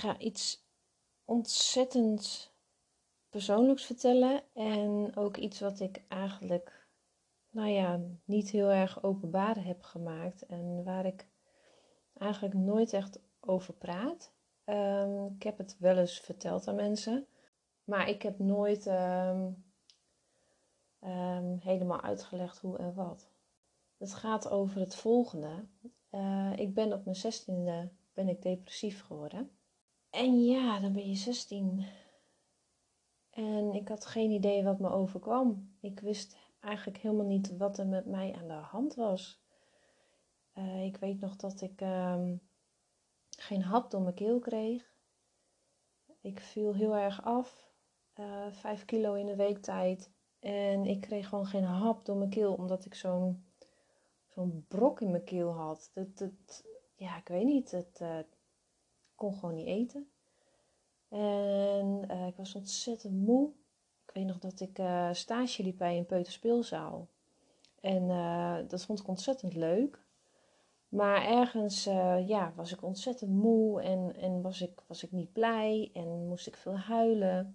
ga iets ontzettend persoonlijks vertellen. En ook iets wat ik eigenlijk, niet heel erg openbaar heb gemaakt. En waar ik eigenlijk nooit echt over praat. Ik heb het wel eens verteld aan mensen. Maar ik heb nooit helemaal uitgelegd hoe en wat. Het gaat over het volgende. Ik ben op mijn 16e depressief geworden. En ja, dan ben je 16. En ik had geen idee wat me overkwam. Ik wist eigenlijk helemaal niet wat er met mij aan de hand was. Ik weet nog dat ik geen hap door mijn keel kreeg. Ik viel heel erg af. 5 kilo in een week tijd. En ik kreeg gewoon geen hap door mijn keel. Omdat ik zo'n brok in mijn keel had. Ik weet niet. Ik kon gewoon niet eten. En ik was ontzettend moe. Ik weet nog dat ik stage liep bij een peuterspeelzaal. En dat vond ik ontzettend leuk. Maar ergens was ik ontzettend moe en was ik niet blij en moest ik veel huilen.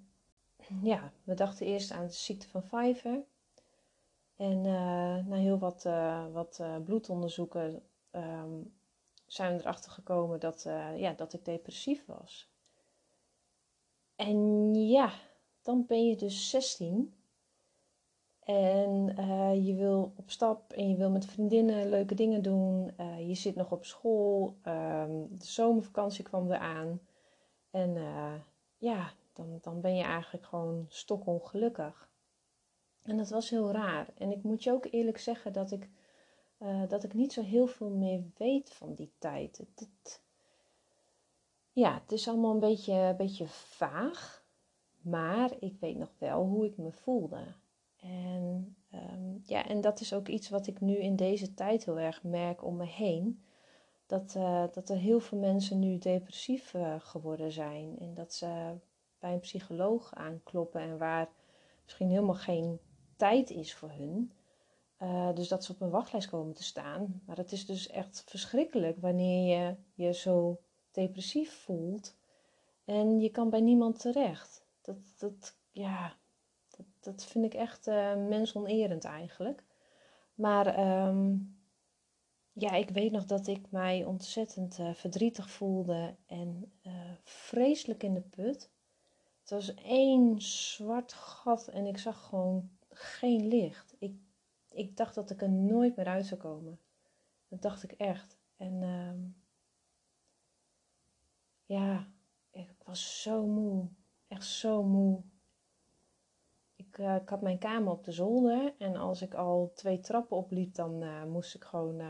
Ja, we dachten eerst aan de ziekte van Pfeiffer. En na heel wat bloedonderzoeken zijn we erachter gekomen dat ik depressief was. En ja, dan ben je dus 16. En je wil op stap en je wil met vriendinnen leuke dingen doen. Je zit nog op school. De zomervakantie kwam eraan. En dan ben je eigenlijk gewoon stokongelukkig. En dat was heel raar. En ik moet je ook eerlijk zeggen dat ik niet zo heel veel meer weet van die tijd. Het is allemaal een beetje vaag. Maar ik weet nog wel hoe ik me voelde. En, en dat is ook iets wat ik nu in deze tijd heel erg merk om me heen. Dat er heel veel mensen nu depressief geworden zijn. En dat ze bij een psycholoog aankloppen en waar misschien helemaal geen tijd is voor hun. Dus dat ze op een wachtlijst komen te staan. Maar het is dus echt verschrikkelijk wanneer je zo depressief voelt. En je kan bij niemand terecht. Dat vind ik echt mensonerend eigenlijk. Maar ik weet nog dat ik mij ontzettend verdrietig voelde en vreselijk in de put. Het was één zwart gat en ik zag gewoon geen licht. Ik dacht dat ik er nooit meer uit zou komen. Dat dacht ik echt. En ik was zo moe. Echt zo moe. Ik had mijn kamer op de zolder en als ik al 2 trappen opliep, dan moest ik gewoon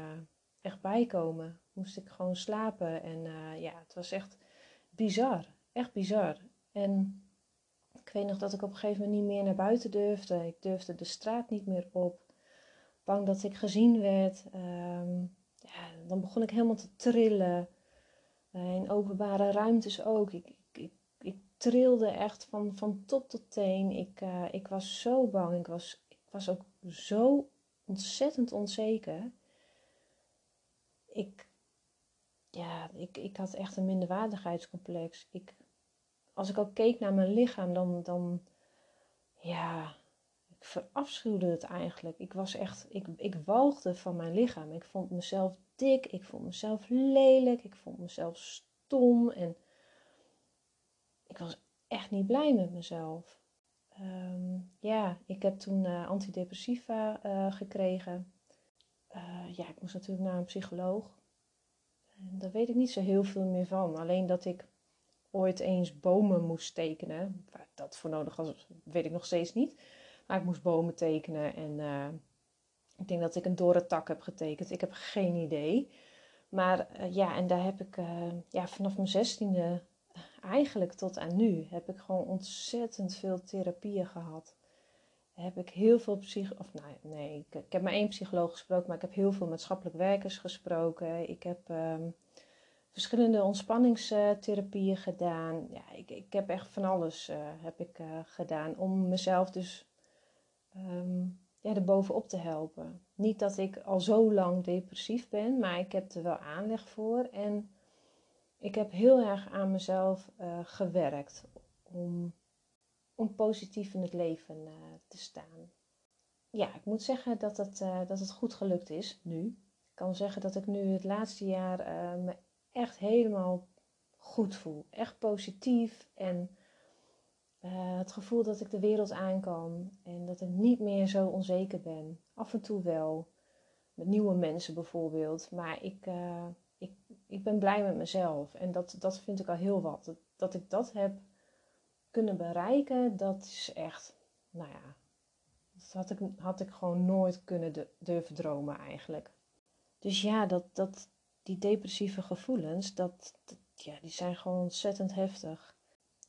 echt bijkomen. Moest ik gewoon slapen en het was echt bizar. Echt bizar. En ik weet nog dat ik op een gegeven moment niet meer naar buiten durfde. Ik durfde de straat niet meer op. Bang dat ik gezien werd. Dan begon ik helemaal te trillen. In openbare ruimtes ook. Ik trilde echt van top tot teen. Ik was zo bang. Ik was ook zo ontzettend onzeker. Ik had echt een minderwaardigheidscomplex. Als ik ook keek naar mijn lichaam, dan ik verafschuwde het eigenlijk. Ik walgde van mijn lichaam. Ik vond mezelf dik, ik vond mezelf lelijk, ik vond mezelf stom en ik was echt niet blij met mezelf. Ik heb toen antidepressiva gekregen. Ik moest natuurlijk naar een psycholoog. En daar weet ik niet zo heel veel meer van. Alleen dat ik ooit eens bomen moest tekenen. Waar dat voor nodig was, weet ik nog steeds niet. Maar ik moest bomen tekenen en ik denk dat ik een dorre tak heb getekend. Ik heb geen idee. Maar en daar heb ik vanaf mijn 16e eigenlijk tot aan nu heb ik gewoon ontzettend veel therapieën gehad. Heb ik heel veel ik heb maar 1 psycholoog gesproken, maar ik heb heel veel maatschappelijk werkers gesproken. Ik heb verschillende ontspanningstherapieën gedaan. Ja, ik heb echt van alles gedaan om mezelf dus erbovenop te helpen. Niet dat ik al zo lang depressief ben, maar ik heb er wel aanleg voor. En Ik heb heel erg aan mezelf gewerkt om positief in het leven te staan. Ja, ik moet zeggen dat het goed gelukt is nu. Ik kan zeggen dat ik nu het laatste jaar me echt helemaal goed voel. Echt positief en het gevoel dat ik de wereld aan kan. En dat ik niet meer zo onzeker ben. Af en toe wel. Met nieuwe mensen bijvoorbeeld. Maar ik ben blij met mezelf. En dat vind ik al heel wat. Dat ik dat heb kunnen bereiken, dat is echt, nou ja, dat had ik gewoon nooit kunnen durven dromen eigenlijk. Dus ja, die depressieve gevoelens, die zijn gewoon ontzettend heftig.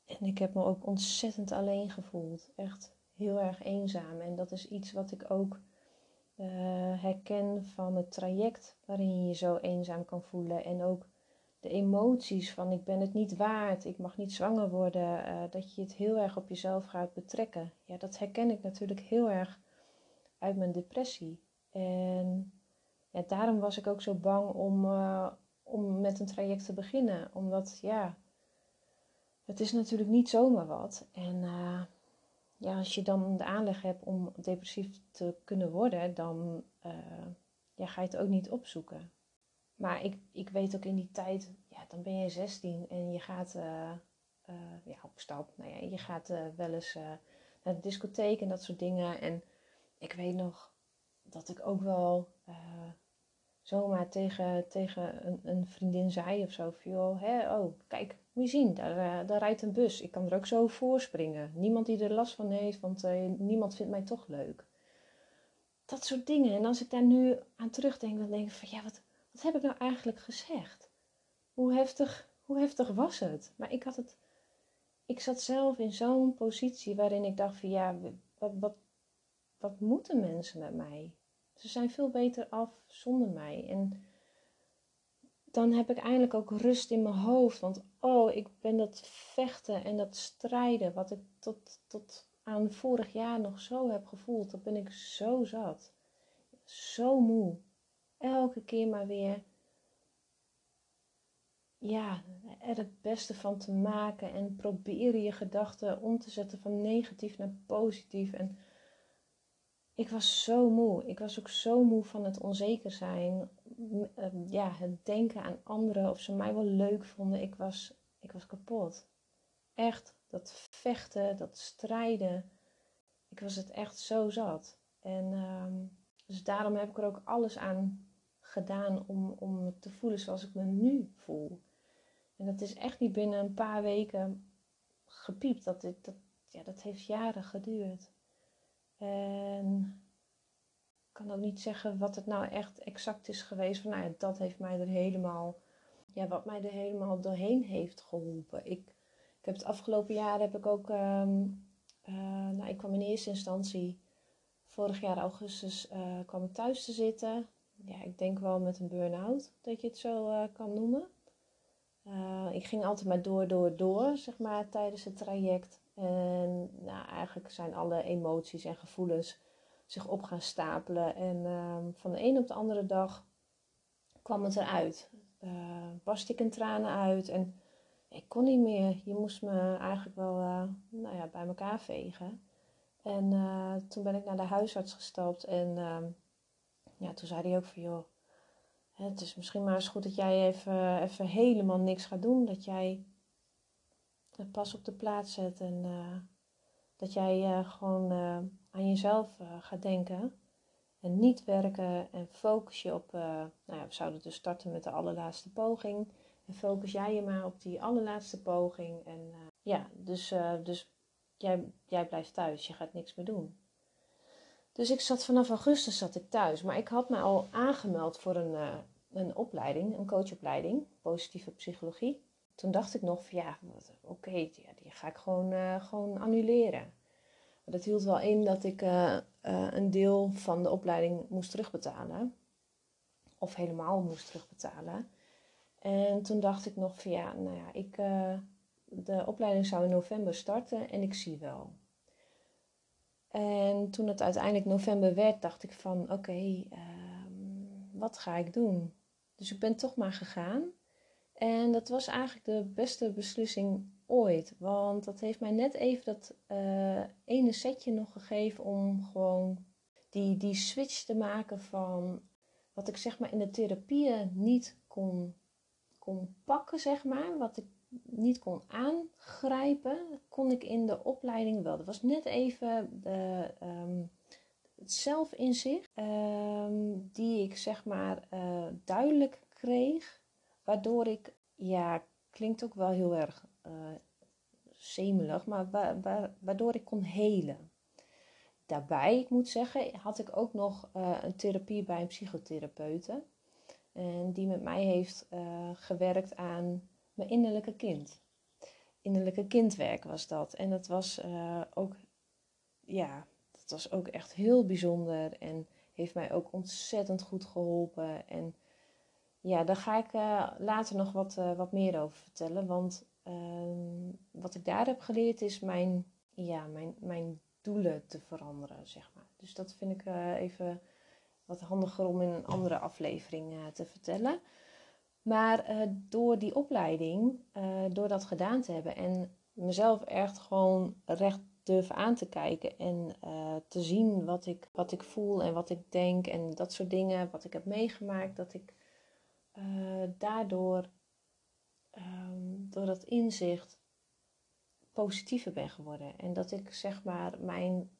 En ik heb me ook ontzettend alleen gevoeld. Echt heel erg eenzaam. En dat is iets wat ik ook herken van het traject waarin je je zo eenzaam kan voelen. En ook de emoties van ik ben het niet waard, ik mag niet zwanger worden. Dat je het heel erg op jezelf gaat betrekken. Ja, dat herken ik natuurlijk heel erg uit mijn depressie. En ja, daarom was ik ook zo bang om met een traject te beginnen. Omdat ja, het is natuurlijk niet zomaar wat. En ja, als je dan de aanleg hebt om depressief te kunnen worden, dan ga je het ook niet opzoeken. Maar ik weet ook in die tijd, ja, dan ben je 16 en je gaat op stap. Nou ja, je gaat wel eens naar de discotheek en dat soort dingen. En ik weet nog dat ik ook wel zomaar tegen een vriendin zei of zo. Van, joh, kijk, moet je zien, daar rijdt een bus. Ik kan er ook zo voorspringen. Niemand die er last van heeft, want niemand vindt mij toch leuk. Dat soort dingen. En als ik daar nu aan terugdenk, dan denk ik van, ja, wat heb ik nou eigenlijk gezegd? Hoe heftig was het? Maar ik zat zelf in zo'n positie waarin ik dacht van, ja, wat moeten mensen met mij? Ze zijn veel beter af zonder mij. En dan heb ik eindelijk ook rust in mijn hoofd. Want ik ben dat vechten en dat strijden, wat ik tot aan vorig jaar nog zo heb gevoeld. Dat ben ik zo zat. Zo moe. Elke keer maar weer. Ja, er het beste van te maken. En proberen je gedachten om te zetten van negatief naar positief. En ik was zo moe. Ik was ook zo moe van het onzeker zijn. Ja, het denken aan anderen. Of ze mij wel leuk vonden. Ik was kapot. Echt. Dat vechten. Dat strijden. Ik was het echt zo zat. En dus daarom heb ik er ook alles aan gedaan om me te voelen zoals ik me nu voel. En dat is echt niet binnen een paar weken gepiept. Dat heeft jaren geduurd. En ik kan ook niet zeggen wat het nou echt exact is geweest. Van, nou ja, dat heeft mij er helemaal, ja, wat mij er helemaal doorheen heeft geholpen. Ik heb het afgelopen jaar ook, ik kwam in eerste instantie vorig jaar augustus kwam ik thuis te zitten. Ja, ik denk wel met een burn-out dat je het zo kan noemen. Ik ging altijd maar door, zeg maar, tijdens het traject. En nou, eigenlijk zijn alle emoties en gevoelens zich op gaan stapelen. En van de een op de andere dag kwam het eruit. Barst ik in tranen uit en ik kon niet meer. Je moest me eigenlijk wel bij elkaar vegen. En toen ben ik naar de huisarts gestapt. En toen zei hij ook van, joh, het is misschien maar eens goed dat jij even helemaal niks gaat doen. Dat jij het pas op de plaats zet en dat jij gewoon aan jezelf gaat denken. En niet werken en focus je op, we zouden dus starten met de allerlaatste poging. En focus jij je maar op die allerlaatste poging. En dus jij blijft thuis, je gaat niks meer doen. Dus ik zat vanaf augustus thuis. Maar ik had me al aangemeld voor een opleiding, een coachopleiding, positieve psychologie. Toen dacht ik nog van, ja, oké, die ga ik gewoon annuleren. Maar dat hield wel in dat ik een deel van de opleiding moest terugbetalen. Of helemaal moest terugbetalen. En toen dacht ik nog van, ja, nou ja, de opleiding zou in november starten en ik zie wel. En toen het uiteindelijk november werd, dacht ik van, oké, wat ga ik doen? Dus ik ben toch maar gegaan. En dat was eigenlijk de beste beslissing ooit. Want dat heeft mij net even dat ene setje nog gegeven om gewoon die switch te maken van wat ik zeg maar in de therapieën niet kon pakken, zeg maar. Wat ik niet kon aangrijpen, kon ik in de opleiding wel. Dat was net even het zelfinzicht die ik zeg maar duidelijk kreeg. Waardoor ik, ja, klinkt ook wel heel erg zemelig, maar waardoor ik kon helen. Daarbij, ik moet zeggen, had ik ook nog een therapie bij een psychotherapeute. En die met mij heeft gewerkt aan mijn innerlijke kind. Innerlijke kindwerk was dat. En dat was ook echt heel bijzonder. En heeft mij ook ontzettend goed geholpen. En ja, daar ga ik later nog wat meer over vertellen. Want wat ik daar heb geleerd is mijn doelen te veranderen, zeg maar. Dus dat vind ik even wat handiger om in een andere aflevering te vertellen. Maar door die opleiding, door dat gedaan te hebben en mezelf echt gewoon recht durven aan te kijken en te zien wat ik voel en wat ik denk en dat soort dingen, wat ik heb meegemaakt, dat ik daardoor, door dat inzicht, positiever ben geworden. En dat ik zeg maar mijn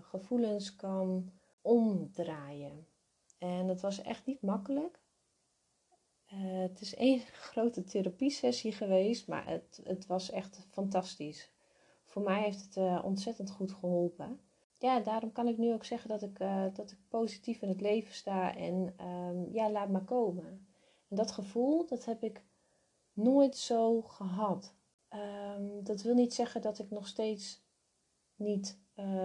gevoelens kan omdraaien. En dat was echt niet makkelijk. Het is één grote therapiesessie geweest, maar het was echt fantastisch. Voor mij heeft het ontzettend goed geholpen. Ja, daarom kan ik nu ook zeggen dat ik positief in het leven sta en laat maar komen. En dat gevoel, dat heb ik nooit zo gehad. Dat wil niet zeggen dat ik nog steeds niet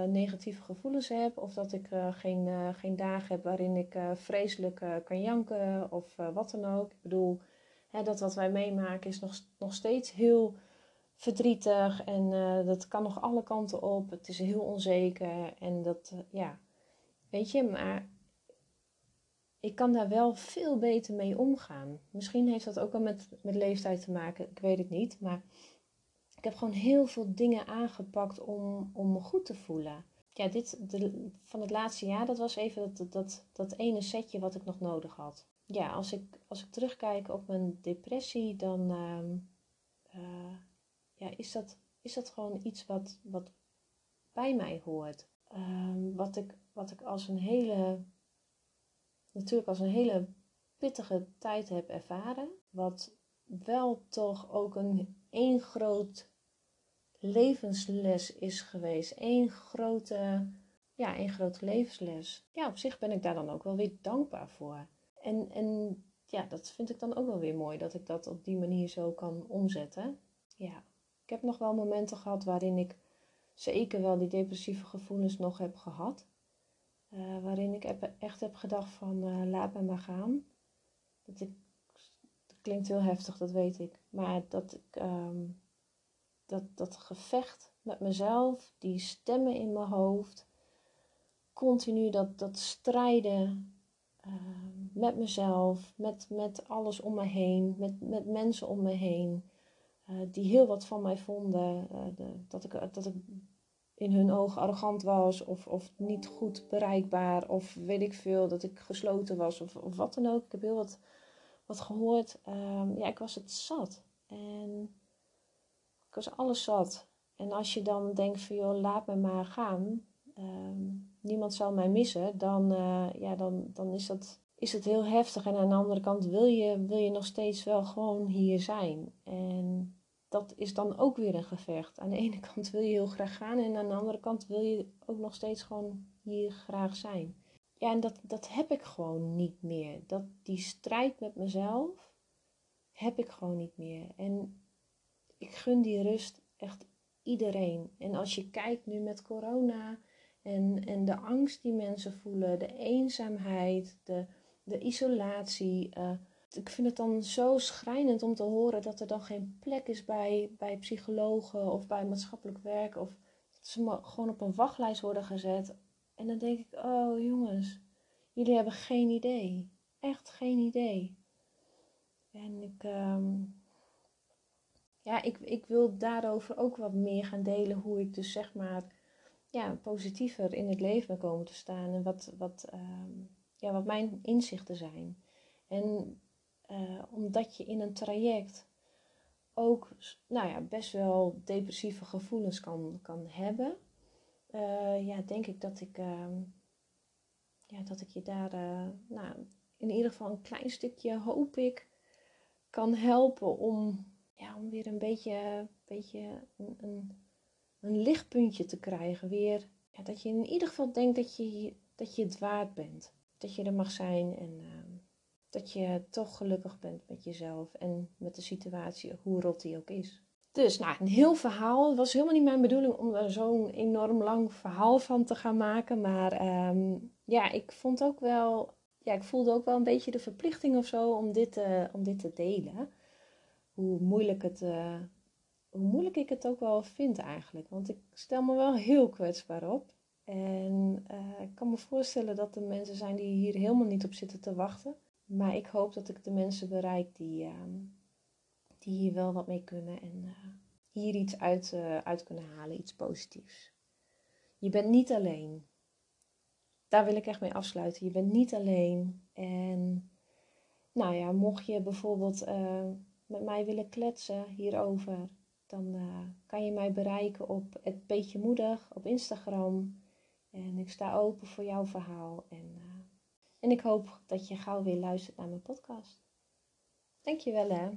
negatieve gevoelens heb. Of dat ik geen dagen heb waarin ik vreselijk kan janken of wat dan ook. Ik bedoel, dat wat wij meemaken is nog steeds heel verdrietig. En dat kan nog alle kanten op. Het is heel onzeker. En dat, weet je, maar ik kan daar wel veel beter mee omgaan. Misschien heeft dat ook wel met leeftijd te maken. Ik weet het niet, maar ik heb gewoon heel veel dingen aangepakt om me goed te voelen. Ja, van het laatste jaar, dat was even dat ene setje wat ik nog nodig had. Ja, als ik terugkijk op mijn depressie, dan is dat gewoon iets wat bij mij hoort. Wat ik als een hele... natuurlijk als een hele pittige tijd heb ervaren. Wat wel toch ook één groot levensles is geweest. Één grote levensles. Ja, op zich ben ik daar dan ook wel weer dankbaar voor. En ja, dat vind ik dan ook wel weer mooi. Dat ik dat op die manier zo kan omzetten. Ja, ik heb nog wel momenten gehad waarin ik zeker wel die depressieve gevoelens nog heb gehad. Waarin ik echt heb gedacht van laat me maar gaan. Dat klinkt heel heftig, dat weet ik. Maar dat ik dat gevecht met mezelf, die stemmen in mijn hoofd, continu dat strijden met mezelf, met alles om me heen, met mensen om me heen, die heel wat van mij vonden, dat ik in hun ogen arrogant was of niet goed bereikbaar of weet ik veel, dat ik gesloten was of wat dan ook. Ik heb heel wat gehoord. Ik was het zat. En ik was alles zat. En als je dan denkt van joh, laat me maar gaan. Niemand zal mij missen. Dan is het heel heftig. En aan de andere kant wil je nog steeds wel gewoon hier zijn. En dat is dan ook weer een gevecht. Aan de ene kant wil je heel graag gaan en aan de andere kant wil je ook nog steeds gewoon hier graag zijn. Ja, en dat heb ik gewoon niet meer. Die strijd met mezelf heb ik gewoon niet meer. En ik gun die rust echt iedereen. En als je kijkt nu met corona en de angst die mensen voelen, de eenzaamheid, de isolatie... Ik vind het dan zo schrijnend om te horen dat er dan geen plek is bij psychologen of bij maatschappelijk werk. Of dat ze gewoon op een wachtlijst worden gezet. En dan denk ik, oh jongens, jullie hebben geen idee. Echt geen idee. En ik wil daarover ook wat meer gaan delen hoe ik dus zeg maar positiever in het leven ben komen te staan. En wat mijn inzichten zijn. En omdat je in een traject ook best wel depressieve gevoelens kan hebben. Denk ik dat ik je daar in ieder geval een klein stukje, hoop ik, kan helpen om weer een beetje een lichtpuntje te krijgen. Weer, dat je in ieder geval denkt dat je het waard bent. Dat je er mag zijn en dat je toch gelukkig bent met jezelf en met de situatie, hoe rot die ook is. Dus een heel verhaal. Het was helemaal niet mijn bedoeling om er zo'n enorm lang verhaal van te gaan maken. Maar ik voelde ook wel een beetje de verplichting of zo om dit te delen. Hoe moeilijk ik het ook wel vind eigenlijk. Want ik stel me wel heel kwetsbaar op. En ik kan me voorstellen dat er mensen zijn die hier helemaal niet op zitten te wachten. Maar ik hoop dat ik de mensen bereik die hier wel wat mee kunnen en hier iets uit kunnen halen, iets positiefs. Je bent niet alleen. Daar wil ik echt mee afsluiten. Je bent niet alleen. En mocht je bijvoorbeeld met mij willen kletsen hierover, dan kan je mij bereiken op het Beetje Moedig op Instagram. En ik sta open voor jouw verhaal. En ik hoop dat je gauw weer luistert naar mijn podcast. Dankjewel hè.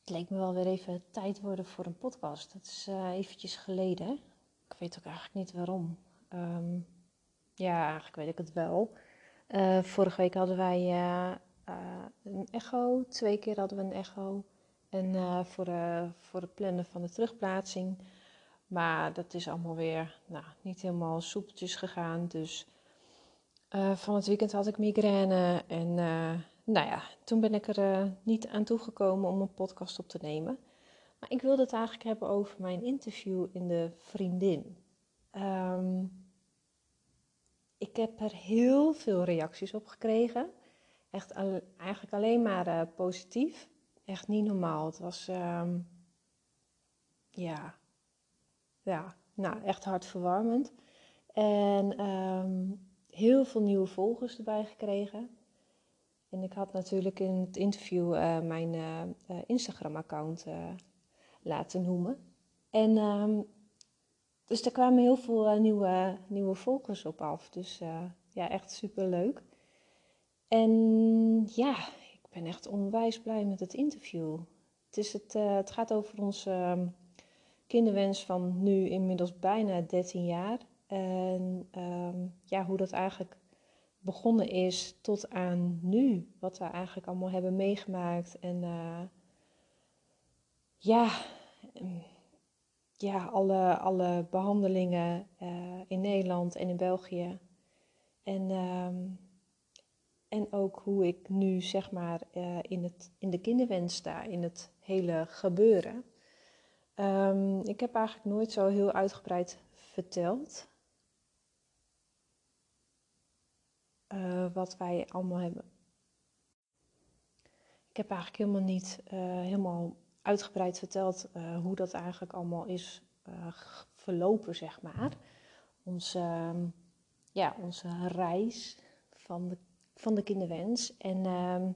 Het leek me wel weer even tijd worden voor een podcast. Dat is eventjes geleden. Ik weet ook eigenlijk niet waarom. Eigenlijk weet ik het wel. Vorige week hadden wij een echo. 2 keer hadden we een echo. En voor het plannen van de terugplaatsing. Maar dat is allemaal weer niet helemaal soepeltjes gegaan. Dus van het weekend had ik migraine. En toen ben ik er niet aan toegekomen om een podcast op te nemen. Maar ik wilde het eigenlijk hebben over mijn interview in De Vriendin. Ik heb er heel veel reacties op gekregen. Echt eigenlijk alleen maar positief. Echt niet normaal. Het was echt hartverwarmend. En heel veel nieuwe volgers erbij gekregen. En ik had natuurlijk in het interview mijn Instagram-account laten noemen. En dus daar kwamen heel veel nieuwe volgers op af. Dus echt superleuk. En ik ben echt onwijs blij met het interview. Het gaat over onze kinderwens van nu inmiddels bijna 13 jaar. En hoe dat eigenlijk begonnen is tot aan nu. Wat we eigenlijk allemaal hebben meegemaakt. En alle behandelingen in Nederland en in België. En ook hoe ik nu zeg maar in de kinderwens sta. In het hele gebeuren. Ik heb eigenlijk nooit zo heel uitgebreid verteld. Wat wij allemaal hebben. Ik heb eigenlijk helemaal niet helemaal uitgebreid verteld hoe dat eigenlijk allemaal is verlopen, zeg maar. Onze reis van de kinderwens. En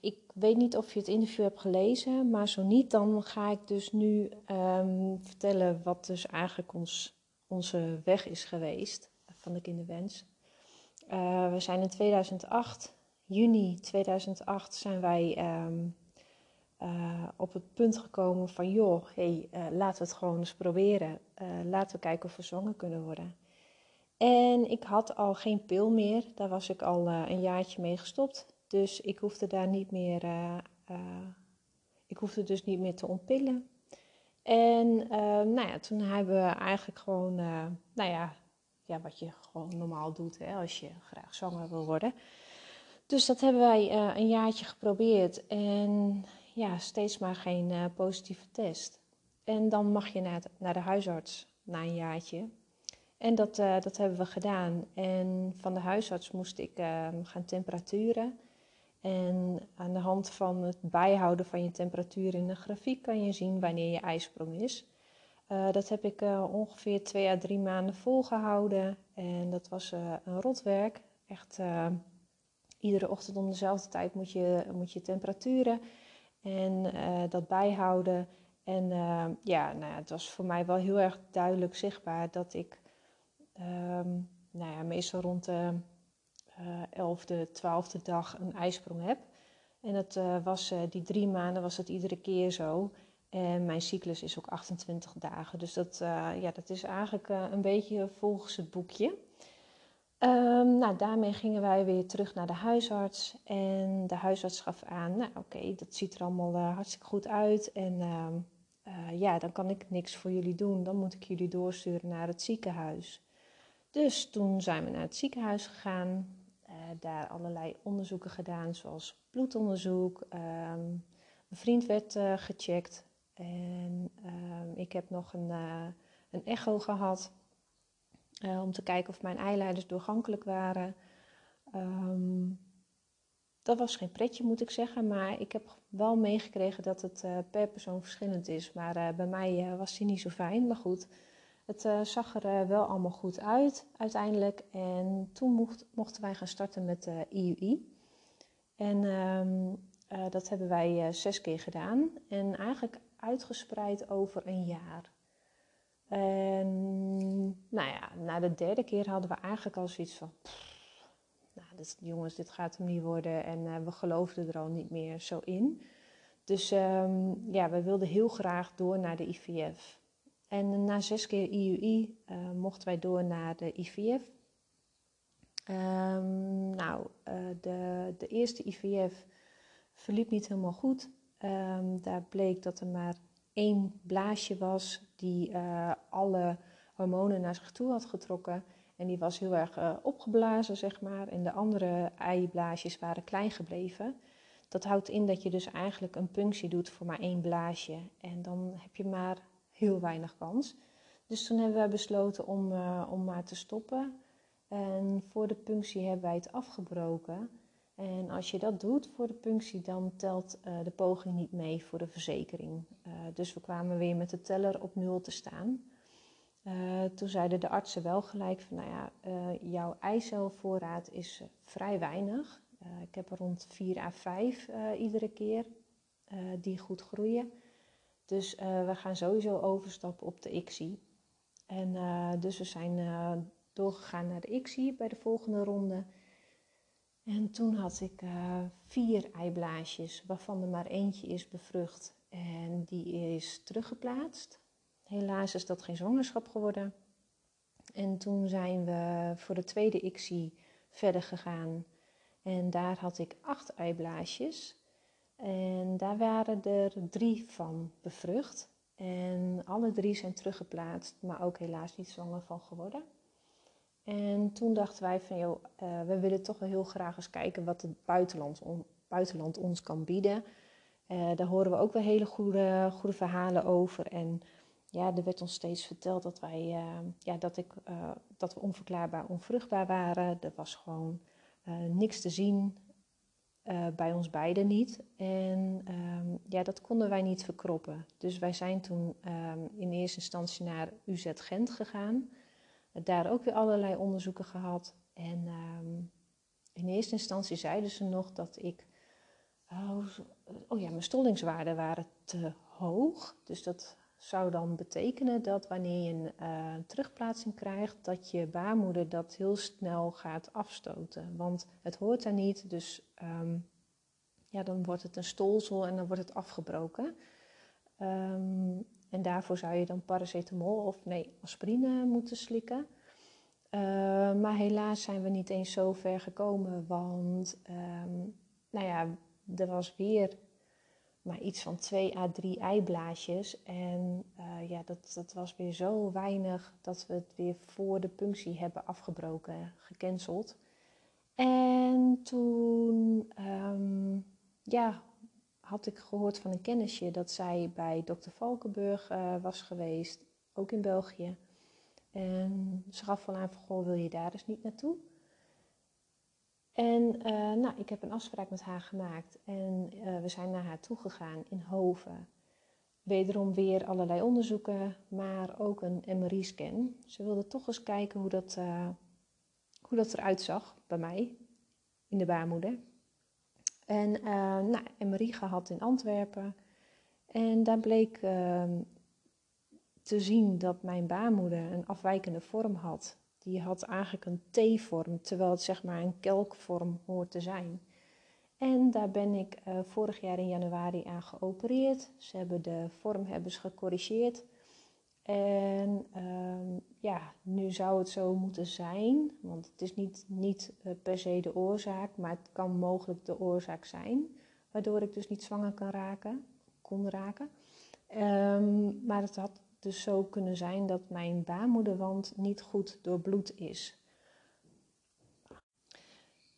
ik weet niet of je het interview hebt gelezen, maar zo niet, dan ga ik dus nu vertellen wat dus eigenlijk onze weg is geweest van de kinderwens. We zijn in juni 2008 zijn wij op het punt gekomen van laten we het gewoon eens proberen. Laten we kijken of we zwanger kunnen worden. En ik had al geen pil meer. Daar was ik al een jaartje mee gestopt. Dus ik hoefde daar niet meer. Ik hoefde dus niet meer te ontpillen. En toen hebben we eigenlijk gewoon. Wat je gewoon normaal doet hè, als je graag zwanger wil worden. Dus dat hebben wij een jaartje geprobeerd. En steeds maar geen positieve test. En dan mag je naar de huisarts na een jaartje. En dat hebben we gedaan. En van de huisarts moest ik gaan temperaturen. En aan de hand van het bijhouden van je temperatuur in de grafiek kan je zien wanneer je ijsprong is. Dat heb ik ongeveer 2 à 3 maanden volgehouden. En dat was een rotwerk. Echt iedere ochtend om dezelfde tijd moet je temperaturen en dat bijhouden. En het was voor mij wel heel erg duidelijk zichtbaar dat ik meestal rond de 11e, 12e dag een ijsprong heb. En dat was die 3 maanden was dat iedere keer zo. En mijn cyclus is ook 28 dagen. Dus dat is eigenlijk een beetje volgens het boekje. Daarmee gingen wij weer terug naar de huisarts. En de huisarts gaf aan, dat ziet er allemaal hartstikke goed uit. En dan kan ik niks voor jullie doen. Dan moet ik jullie doorsturen naar het ziekenhuis. Dus toen zijn we naar het ziekenhuis gegaan. Daar allerlei onderzoeken gedaan, zoals bloedonderzoek. Mijn vriend werd gecheckt. En ik heb nog een echo gehad. Om te kijken of mijn eileiders doorgankelijk waren. Dat was geen pretje, moet ik zeggen. Maar ik heb wel meegekregen dat het per persoon verschillend is. Maar bij mij was die niet zo fijn. Maar goed, het zag er wel allemaal goed uit uiteindelijk. En toen mochten wij gaan starten met de IUI. En dat hebben wij 6 keer gedaan. En eigenlijk uitgespreid over een jaar. En na de 3e keer hadden we eigenlijk al zoiets van... jongens, dit gaat hem niet worden. En we geloofden er al niet meer zo in. Dus we wilden heel graag door naar de IVF. En na 6 keer IUI mochten wij door naar de IVF. De eerste IVF verliep niet helemaal goed. Daar bleek dat er maar 1 blaasje was die alle hormonen naar zich toe had getrokken. En die was heel erg opgeblazen, zeg maar. En de andere eiblaasjes waren klein gebleven. Dat houdt in dat je dus eigenlijk een punctie doet voor maar 1 blaasje. En dan heb je maar heel weinig kans. Dus toen hebben we besloten om maar te stoppen. En voor de punctie hebben wij het afgebroken. En als je dat doet voor de punctie, dan telt de poging niet mee voor de verzekering. Dus we kwamen weer met de teller op 0 te staan. Toen zeiden de artsen wel gelijk van, jouw eicelvoorraad is vrij weinig. Ik heb er rond 4 à 5 iedere keer die goed groeien. Dus we gaan sowieso overstappen op de ICSI. En dus we zijn doorgegaan naar de ICSI bij de volgende ronde. En toen had ik 4 eiblaasjes, waarvan er maar eentje is bevrucht. En die is teruggeplaatst. Helaas is dat geen zwangerschap geworden. En toen zijn we voor de tweede ICSI verder gegaan. En daar had ik 8 eiblaasjes. En daar waren er 3 van bevrucht. En alle 3 zijn teruggeplaatst, maar ook helaas niet zwanger van geworden. En toen dachten wij van, we willen toch wel heel graag eens kijken wat het buitenland ons kan bieden. Daar horen we ook wel hele goede verhalen over. En er werd ons steeds verteld dat dat we onverklaarbaar onvruchtbaar waren. Er was gewoon niks te zien, bij ons beiden niet. En dat konden wij niet verkroppen. Dus wij zijn toen in eerste instantie naar UZ Gent gegaan. Daar ook weer allerlei onderzoeken gehad. En in eerste instantie zeiden ze nog dat ik... mijn stollingswaarden waren te hoog. Dus dat zou dan betekenen dat wanneer je een terugplaatsing krijgt... dat je baarmoeder dat heel snel gaat afstoten. Want het hoort daar niet, dus dan wordt het een stolsel en dan wordt het afgebroken... En daarvoor zou je dan paracetamol aspirine moeten slikken. Maar helaas zijn we niet eens zo ver gekomen. Want er was weer maar iets van 2 à 3 eiblaasjes. En dat was weer zo weinig dat we het weer voor de punctie hebben afgebroken, gecanceld. En toen had ik gehoord van een kennisje dat zij bij dokter Valkenburg was geweest, ook in België. En ze gaf van aan van, goh, wil je daar dus niet naartoe? En nou, ik heb een afspraak met haar gemaakt en we zijn naar haar toegegaan in Hoven. Wederom weer allerlei onderzoeken, maar ook een MRI-scan. Ze wilde toch eens kijken hoe dat eruit zag bij mij, in de baarmoeder. En nou, MRI gehad in Antwerpen. En daar bleek te zien dat mijn baarmoeder een afwijkende vorm had. Die had eigenlijk een T-vorm, terwijl het zeg maar een kelkvorm hoort te zijn. En daar ben ik vorig jaar in januari aan geopereerd. Ze hebben de vorm gecorrigeerd. En ja, nu zou het zo moeten zijn, want het is niet per se de oorzaak, maar het kan mogelijk de oorzaak zijn, waardoor ik dus niet zwanger kon raken. Maar het had dus zo kunnen zijn dat mijn baarmoederwand niet goed doorbloed is.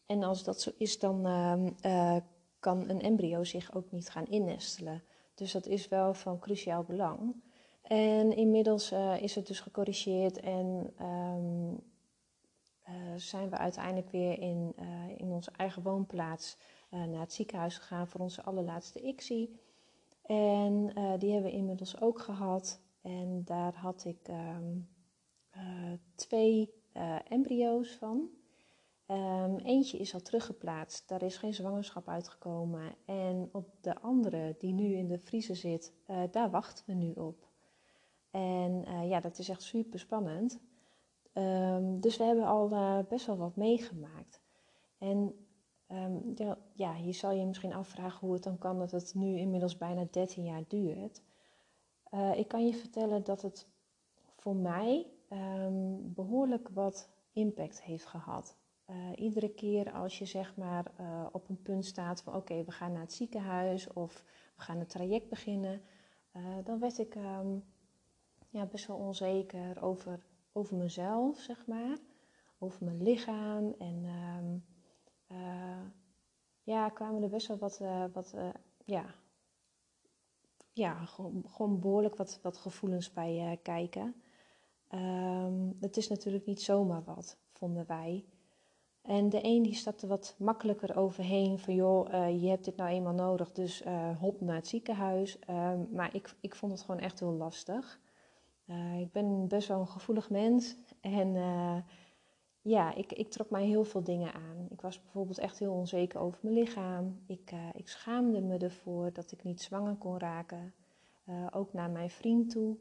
En als dat zo is, dan kan een embryo zich ook niet gaan innestelen. Dus dat is wel van cruciaal belang. En inmiddels is het dus gecorrigeerd en zijn we uiteindelijk weer in onze eigen woonplaats naar het ziekenhuis gegaan voor onze allerlaatste ICSI. En die hebben we inmiddels ook gehad. En daar had ik twee embryo's van. Eentje is al teruggeplaatst, daar is geen zwangerschap uitgekomen. En op de andere, die nu in de vriezer zit, daar wachten we nu op. En ja, dat is echt super spannend. Dus we hebben al best wel wat meegemaakt. En ja, je zal je misschien afvragen hoe het dan kan dat het nu inmiddels bijna 13 jaar duurt. Ik kan je vertellen dat het voor mij behoorlijk wat impact heeft gehad. Iedere keer als je zeg maar op een punt staat van oké, we gaan naar het ziekenhuis of we gaan het traject beginnen, dan werd ik ja, best wel onzeker over mezelf, zeg maar, over mijn lichaam. En ja, kwamen er best wel gewoon behoorlijk wat gevoelens bij kijken. Het is natuurlijk niet zomaar wat, vonden wij. En de een die stapte wat makkelijker overheen van joh, je hebt dit nou eenmaal nodig, dus hop naar het ziekenhuis. Maar ik vond het gewoon echt heel lastig. Ik ben best wel een gevoelig mens en ja, ik trok mij heel veel dingen aan. Ik was bijvoorbeeld echt heel onzeker over mijn lichaam. Ik schaamde me ervoor dat ik niet zwanger kon raken, ook naar mijn vriend toe.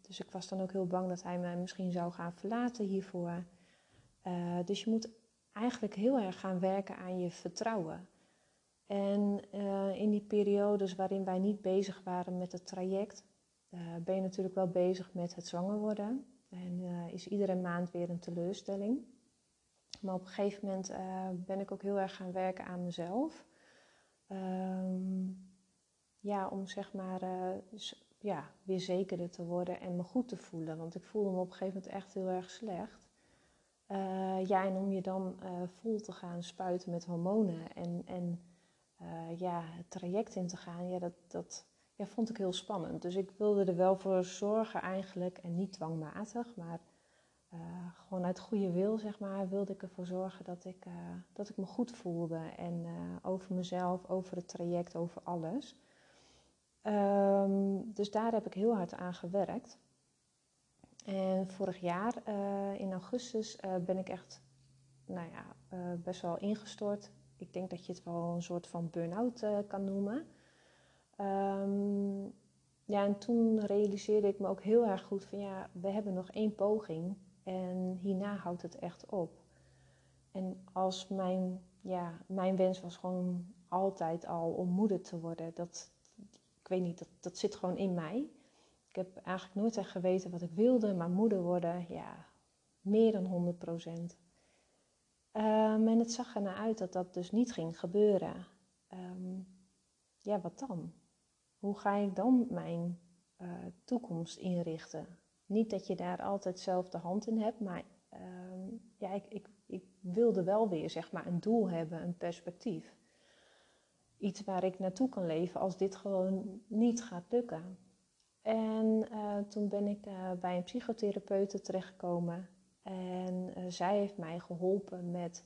Dus ik was dan ook heel bang dat hij mij misschien zou gaan verlaten hiervoor. Dus je moet eigenlijk heel erg gaan werken aan je vertrouwen. En in die periodes waarin wij niet bezig waren met het traject, ben je natuurlijk wel bezig met het zwanger worden. En is iedere maand weer een teleurstelling. Maar op een gegeven moment ben ik ook heel erg gaan werken aan mezelf. Ja, om zeg maar weer zekerder te worden en me goed te voelen. Want ik voelde me op een gegeven moment echt heel erg slecht. Ja, en om je dan vol te gaan spuiten met hormonen en ja, het traject in te gaan, ja, dat vond ik heel spannend. Dus ik wilde er wel voor zorgen eigenlijk, en niet dwangmatig, maar gewoon uit goede wil, zeg maar, wilde ik ervoor zorgen dat ik me goed voelde. En over mezelf, over het traject, over alles. Dus daar heb ik heel hard aan gewerkt. En vorig jaar, in augustus, ben ik echt best wel ingestort. Ik denk dat je het wel een soort van burn-out kan noemen. Ja, en toen realiseerde ik me ook heel erg goed van ja, we hebben nog 1 poging en hierna houdt het echt op. En als mijn wens was gewoon altijd al om moeder te worden. Ik weet niet, dat zit gewoon in mij. Ik heb eigenlijk nooit echt geweten wat ik wilde, maar moeder worden, ja, meer dan 100%. En het zag ernaar uit dat dat dus niet ging gebeuren. Ja, wat dan? Hoe ga ik dan mijn toekomst inrichten? Niet dat je daar altijd zelf de hand in hebt, maar ja, ik wilde wel weer zeg maar een doel hebben, een perspectief. Iets waar ik naartoe kan leven als dit gewoon niet gaat lukken. En toen ben ik bij een psychotherapeute terechtgekomen. En zij heeft mij geholpen met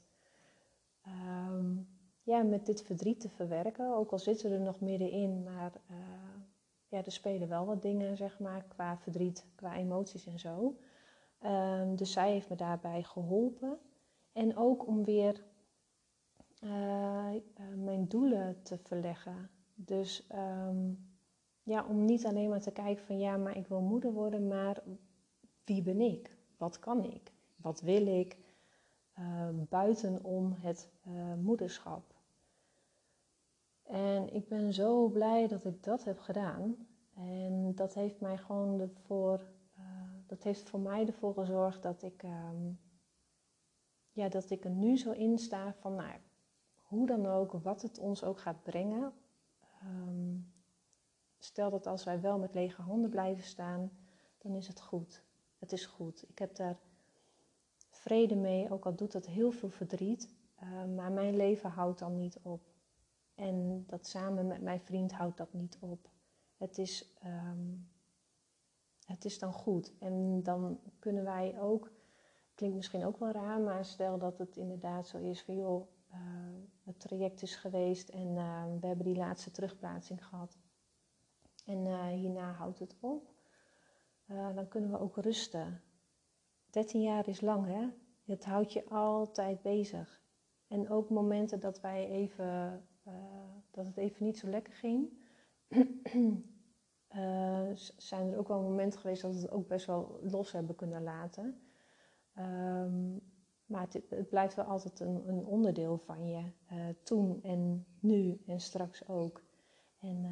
dit verdriet te verwerken. Ook al zitten we er nog middenin, maar er spelen wel wat dingen, zeg maar, qua verdriet, qua emoties en zo. Dus zij heeft me daarbij geholpen. En ook om weer mijn doelen te verleggen. Dus om niet alleen maar te kijken van ja, maar ik wil moeder worden, maar wie ben ik? Wat kan ik? Wat wil ik buitenom het moederschap? En ik ben zo blij dat ik dat heb gedaan. En dat heeft mij gewoon voor mij ervoor gezorgd dat ik dat ik er nu zo in sta van, nou, hoe dan ook, wat het ons ook gaat brengen. Stel dat als wij wel met lege handen blijven staan, dan is het goed. Het is goed. Ik heb daar vrede mee, ook al doet dat heel veel verdriet. Maar mijn leven houdt dan niet op. En dat samen met mijn vriend houdt dat niet op. Het is dan goed. En dan kunnen wij ook, klinkt misschien ook wel raar, maar stel dat het inderdaad zo is van joh, het traject is geweest en we hebben die laatste terugplaatsing gehad. En hierna houdt het op. Dan kunnen we ook rusten. 13 jaar is lang, hè? Het houdt je altijd bezig. En ook momenten dat wij even, dat het even niet zo lekker ging. Zijn er ook wel momenten geweest dat we het ook best wel los hebben kunnen laten. Maar het blijft wel altijd een onderdeel van je. Toen en nu en straks ook. En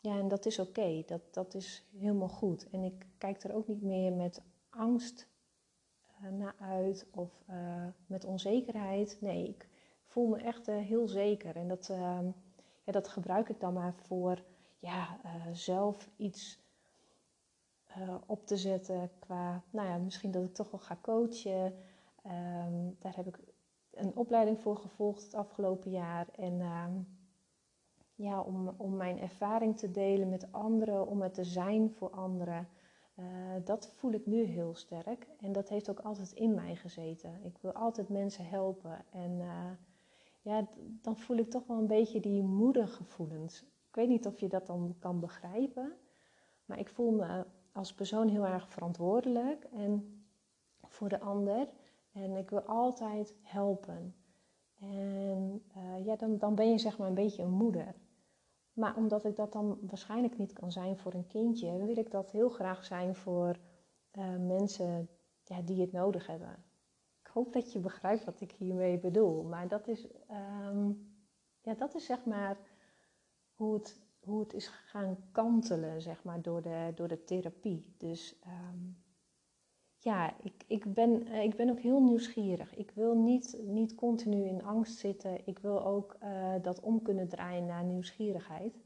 en dat is oké. Dat is helemaal goed. En ik kijk er ook niet meer met angst naar uit of met onzekerheid. Nee, ik voel me echt heel zeker. En dat gebruik ik dan maar voor zelf iets op te zetten qua, misschien dat ik toch wel ga coachen. Daar heb ik een opleiding voor gevolgd het afgelopen jaar. En om mijn ervaring te delen met anderen, om het te zijn voor anderen. Dat voel ik nu heel sterk. En dat heeft ook altijd in mij gezeten. Ik wil altijd mensen helpen. En dan voel ik toch wel een beetje die moedergevoelens. Ik weet niet of je dat dan kan begrijpen. Maar ik voel me als persoon heel erg verantwoordelijk en voor de ander. En ik wil altijd helpen. En dan ben je zeg maar een beetje een moeder. Maar omdat ik dat dan waarschijnlijk niet kan zijn voor een kindje, wil ik dat heel graag zijn voor mensen die het nodig hebben. Ik hoop dat je begrijpt wat ik hiermee bedoel. Maar dat is zeg maar hoe het is gaan kantelen, zeg maar, door de therapie. Dus ik ben ook heel nieuwsgierig. Ik wil niet continu in angst zitten. Ik wil ook dat om kunnen draaien naar nieuwsgierigheid.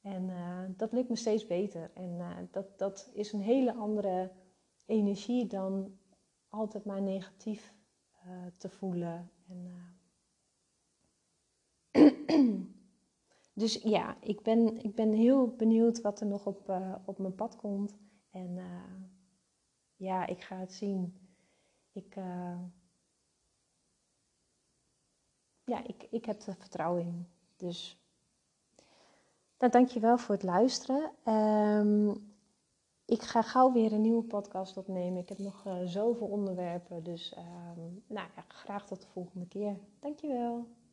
En dat lukt me steeds beter. En dat is een hele andere energie dan altijd maar negatief te voelen. En, dus ja, ik ben heel benieuwd wat er nog op mijn pad komt. En ik ga het zien. Ik heb er vertrouwen in. Dus dankjewel voor het luisteren. Ik ga gauw weer een nieuwe podcast opnemen. Ik heb nog zoveel onderwerpen. Dus graag tot de volgende keer. Dankjewel.